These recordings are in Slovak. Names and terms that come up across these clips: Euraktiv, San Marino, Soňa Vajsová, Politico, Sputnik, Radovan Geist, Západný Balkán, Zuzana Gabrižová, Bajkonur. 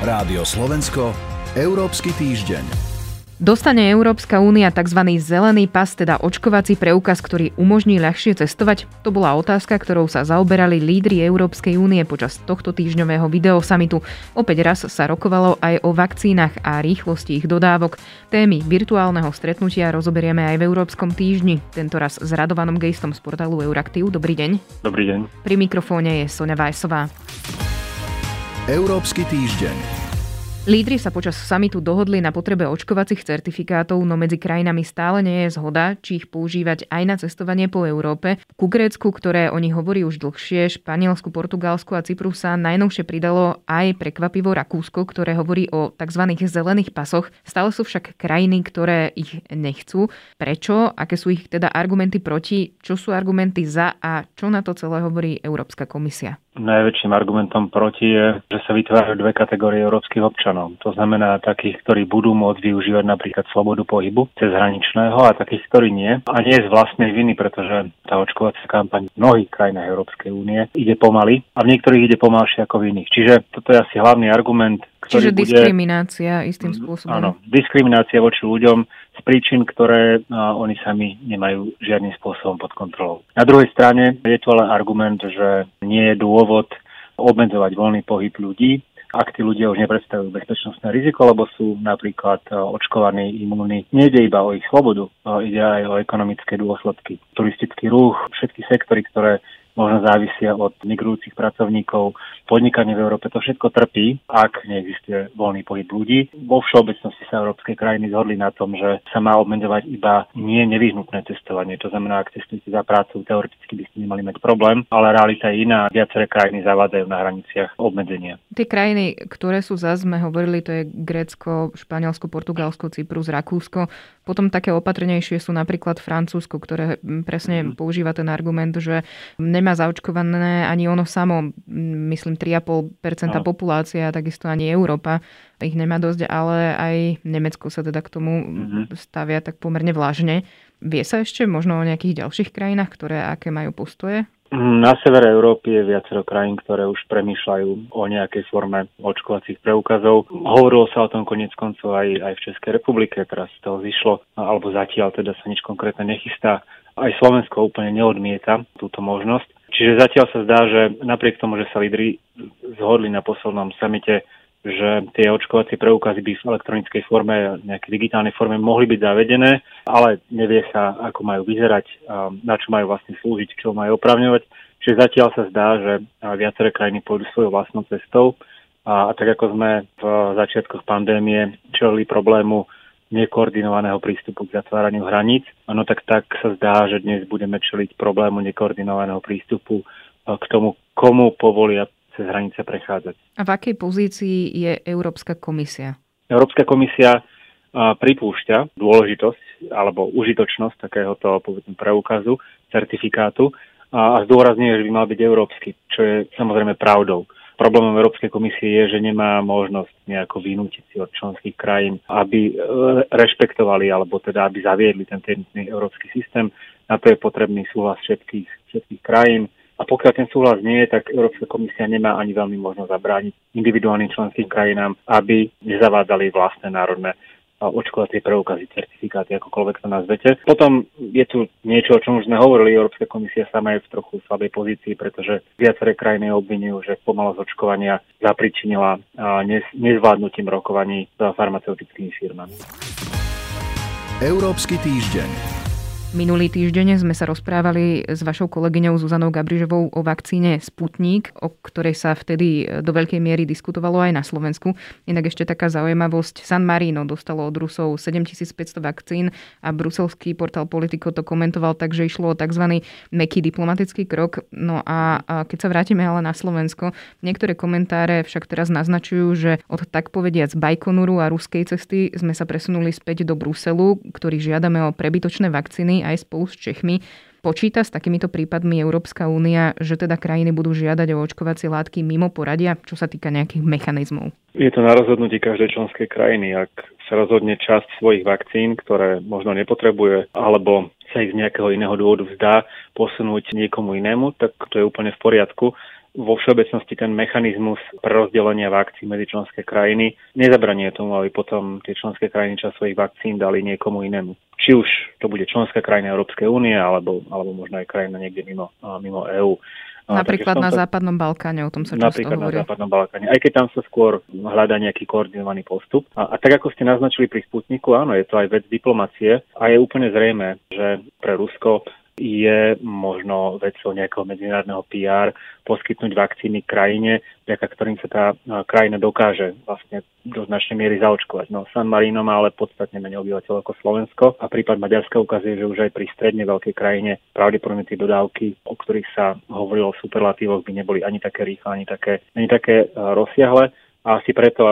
Rádio Slovensko, Európsky týždeň. Dostane Európska únia tzv. Zelený pas, teda očkovací preukaz, ktorý umožní ľahšie cestovať? To bola otázka, ktorou sa zaoberali lídri Európskej únie počas tohto týždňového videosamitu. Opäť raz sa rokovalo aj o vakcínach a rýchlosti ich dodávok. Témy virtuálneho stretnutia rozoberieme aj v Európskom týždni. Tentoraz s Radovanom Geistom z portálu Euraktiv. Dobrý deň. Dobrý deň. Pri mikrofóne je Soňa Vajsová. Európsky týždeň. Lídri sa počas samitu dohodli na potrebe očkovacích certifikátov, no medzi krajinami stále nie je zhoda, či ich používať aj na cestovanie po Európe. Ku Grécku, ktoré o nich hovorí už dlhšie, Španielsku, Portugalsku a Cypru sa najnovšie pridalo aj prekvapivo Rakúsko, ktoré hovorí o tzv. Zelených pasoch. Stále sú však krajiny, ktoré ich nechcú. Prečo? Aké sú ich teda argumenty proti? Čo sú argumenty za a čo na to celé hovorí Európska komisia? Najväčším argumentom proti je, že sa vytvárajú dve kategórie európskych občanov. To znamená takých, ktorí budú môcť využívať napríklad slobodu pohybu cezhraničného a takých, ktorí nie. A nie z vlastnej viny, pretože tá očkovacia kampaň v mnohých krajinách Európskej únie ide pomaly a v niektorých ide pomalšie ako v iných. Čiže toto je asi hlavný argument, ktorý bude... Čiže diskriminácia istým spôsobom. Áno, diskriminácia voči ľuďom z príčin, ktoré oni sami nemajú žiadnym spôsobom pod kontrolou. Na druhej strane je to ale argument, že nie je dôvod obmedzovať voľný pohyb ľudí, ak tí ľudia už nepredstavujú bezpečnostné riziko, lebo sú napríklad očkovaní, imúni. Nejde iba o ich slobodu, ide aj o ekonomické dôsledky. Turistický ruch, všetky sektory, ktoré možno závisia od migrujúcich pracovníkov, podnikanie v Európe, to všetko trpí, ak neexistuje voľný pohyb ľudí. Vo všeobecnosti sa európske krajiny zhodli na tom, že sa má obmedzovať iba nevyhnutné cestovanie. To znamená, ak cestujete za prácu, teoreticky by ste nemali mať problém, ale realita je iná. Viaceré krajiny zavádzajú na hraniciach obmedzenia. Tie krajiny, ktoré sú za, sme hovorili, to je Grécko, Španielsko, Portugalsko, Cyprus, Rakúsko. Potom také opatrnejšie sú napríklad Francúzsko, ktoré presne používa ten argument, že nemá zaočkované ani ono samo, myslím 3,5% populácia, takisto ani Európa ich nemá dosť, ale aj Nemecko sa teda k tomu stavia tak pomerne vlážne. Vie sa ešte možno o nejakých ďalších krajinách, ktoré aké majú postoje? Na severe Európy je viacero krajín, ktoré už premýšľajú o nejakej forme očkovacích preukazov. Hovorilo sa o tom koniec koncov aj v Českej republike, teraz to zišlo, alebo zatiaľ teda sa nič konkrétne nechystá. Aj Slovensko úplne neodmieta túto možnosť. Čiže zatiaľ sa zdá, že napriek tomu, že sa lídri zhodli na poslednom samite, že tie očkovacie preukazy by v elektronickej forme, nejakej digitálnej forme mohli byť zavedené, ale nevie sa, ako majú vyzerať, na čo majú vlastne slúžiť, čo majú opravňovať. Čiže zatiaľ sa zdá, že viaceré krajiny pôjdu svojou vlastnou cestou a tak ako sme v začiatkoch pandémie čelili problému nekoordinovaného prístupu k zatváraniu hraníc, no tak sa zdá, že dnes budeme čeliť problému nekoordinovaného prístupu k tomu, komu povolia cez hranice prechádzať. A v akej pozícii je Európska komisia? Európska komisia pripúšťa dôležitosť alebo užitočnosť takéhoto preukazu, certifikátu a zdôrazňuje, že by mal byť európsky, čo je samozrejme pravdou. Problémom Európskej komisie je, že nemá možnosť nejako vynútiť si od členských krajín, aby rešpektovali alebo teda aby zaviedli ten jednotný európsky systém. Na to je potrebný súhlas všetkých krajín. A pokiaľ ten súhlas nie je, tak Európska komisia nemá ani veľmi možnosť zabrániť individuálnym členským krajinám, aby nezavádzali vlastné národné očkovacie preukazy, certifikáty, akokoľvek to nazvete. Potom je tu niečo, o čom už sme hovorili. Európska komisia sama je v trochu slabej pozícii, pretože viaceré krajiny obvinujú, že pomalosť očkovania zapričinila nezvládnutím rokovaní za farmaceutickými firmami. Európsky týždeň. Minulý týždeň sme sa rozprávali s vašou kolegyňou Zuzanou Gabrižovou o vakcíne Sputnik, o ktorej sa vtedy do veľkej miery diskutovalo aj na Slovensku. Inak ešte taká zaujímavosť. San Marino dostalo od Rusov 7500 vakcín a bruselský portál Politico to komentoval, takže išlo o tzv. Mäkký diplomatický krok. No a keď sa vrátime ale na Slovensko, niektoré komentáre však teraz naznačujú, že od tak povediac Bajkonuru a ruskej cesty sme sa presunuli späť do Bruselu, ktorý žiadame o prebytočné vakcíny aj spolu s Čechmi. Počíta s takýmito prípadmi Európska únia, že teda krajiny budú žiadať o očkovacie látky mimo poradia, čo sa týka nejakých mechanizmov? Je to na rozhodnutí každej členskej krajiny. Ak sa rozhodne časť svojich vakcín, ktoré možno nepotrebuje, alebo sa ich z nejakého iného dôvodu vzdá, posunúť niekomu inému, tak to je úplne v poriadku. vo všeobecnosti ten mechanizmus prerozdelenia vakcín medzi členské krajiny nezabranie tomu, aby potom tie členské krajiny časť svojich vakcín dali niekomu inému. Či už to bude členská krajina Európskej únie, alebo možno aj krajina niekde mimo EÚ. Napríklad na Západnom Balkáne, o tom sa často hovorí. Na Západnom Balkáne, aj keď tam sa skôr hľadá nejaký koordinovaný postup. A tak, ako ste naznačili pri Sputniku, áno, je to aj vec diplomacie a je úplne zrejme, že pre Rusko je možno vecou nejakého medzinárodného PR poskytnúť vakcíny krajine, vďaka ktorým sa tá krajina dokáže vlastne do značnej miery zaočkovať. No, San Marino má ale podstatne menej obyvateľov ako Slovensko a prípad Maďarska ukazuje, že už aj pri stredne veľkej krajine pravdepodobne tie dodávky, o ktorých sa hovorilo v superlatívoch, by neboli ani také rýchle, ani také rozsiahle. A asi preto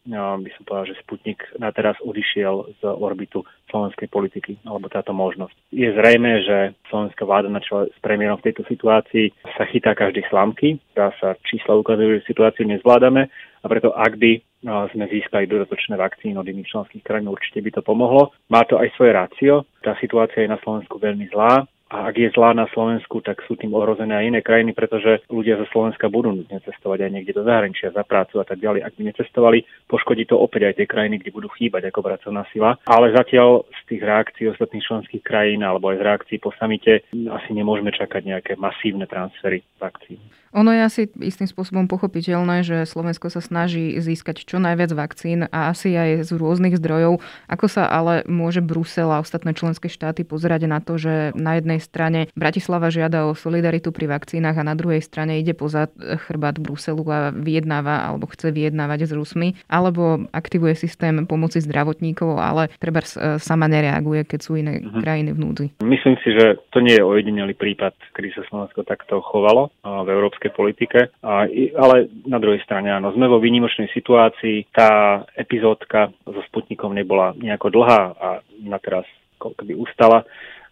by som povedal, že Sputnik na teraz odišiel z orbitu slovenskej politiky, alebo táto možnosť. Je zrejme, že slovenská vláda na čele s premiérom v tejto situácii sa chytá každej slamky, dá sa čísla ukazujú, že situáciu nezvládame a preto ak by sme získali dodatočné vakcíny od iných členských krajín, určite by to pomohlo. Má to aj svoje rácio, tá situácia je na Slovensku veľmi zlá. A ak je zlá na Slovensku, tak sú tým ohrozené aj iné krajiny, pretože ľudia zo Slovenska budú nutne cestovať aj niekde do zahraničia za prácu a tak ďalej. Ak by necestovali, poškodí to opäť aj tie krajiny, kde budú chýbať ako pracovná sila. Ale zatiaľ z tých reakcií ostatných členských krajín alebo aj z reakcií po samite asi nemôžeme čakať nejaké masívne transfery vakcín. Ono je asi istým spôsobom pochopiteľné, že Slovensko sa snaží získať čo najviac vakcín a asi aj z rôznych zdrojov. Ako sa ale môže Brusel a ostatné členské štáty pozerať na to, že na jednej strane Bratislava žiada o solidaritu pri vakcínach a na druhej strane ide poza chrbát Bruselu a vyjednáva alebo chce vyjednávať s Rusmi, alebo aktivuje systém pomoci zdravotníkov, ale treba sama nereaguje, keď sú iné krajiny v núdzi? Myslím si, že to nie je ojedinelý prípad, kedy sa Slovensko takto chovalo v Európskej politike, ale na druhej strane áno, sme vo výnimočnej situácii, tá epizódka so Sputnikom nebola nejako dlhá a na teraz keby ustala.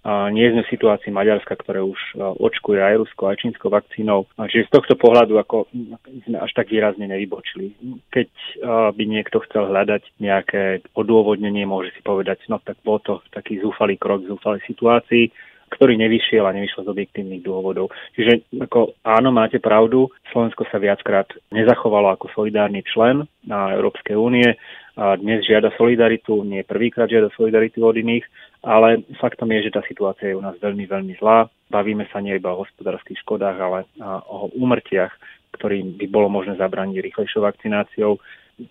Nie sme v situácii Maďarska, ktoré už očkuje aj ruskou, aj čínskou vakcínou. Čiže z tohto pohľadu ako sme až tak výrazne nevybočili. Keď by niekto chcel hľadať nejaké odôvodnenie, môže si povedať, no tak bol to taký zúfalý krok v zúfalej situácii, ktorý nevyšiel a nevyšlo z objektívnych dôvodov. Čiže ako, áno, máte pravdu, Slovensko sa viackrát nezachovalo ako solidárny člen na Európskej únie. A dnes žiada solidaritu, nie prvýkrát žiada solidaritu od iných, ale faktom je, že tá situácia je u nás veľmi, veľmi zlá. Bavíme sa nie iba o hospodárskych škodách, ale o úmrtiach, ktorým by bolo možné zabrániť rýchlejšou vakcináciou.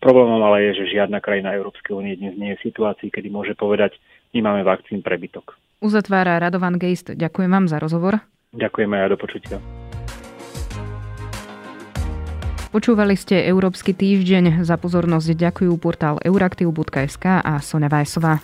Problémom ale je, že žiadna krajina Európskej únie dnes nie je v situácii, kedy môže povedať, my máme vakcín prebytok. Uzatvára Radovan Geist. Ďakujem vám za rozhovor. Ďakujeme a do počutia. Počúvali ste Európsky týždeň. Za pozornosť ďakujú portál euraktiv.sk a Soňa Vajsová.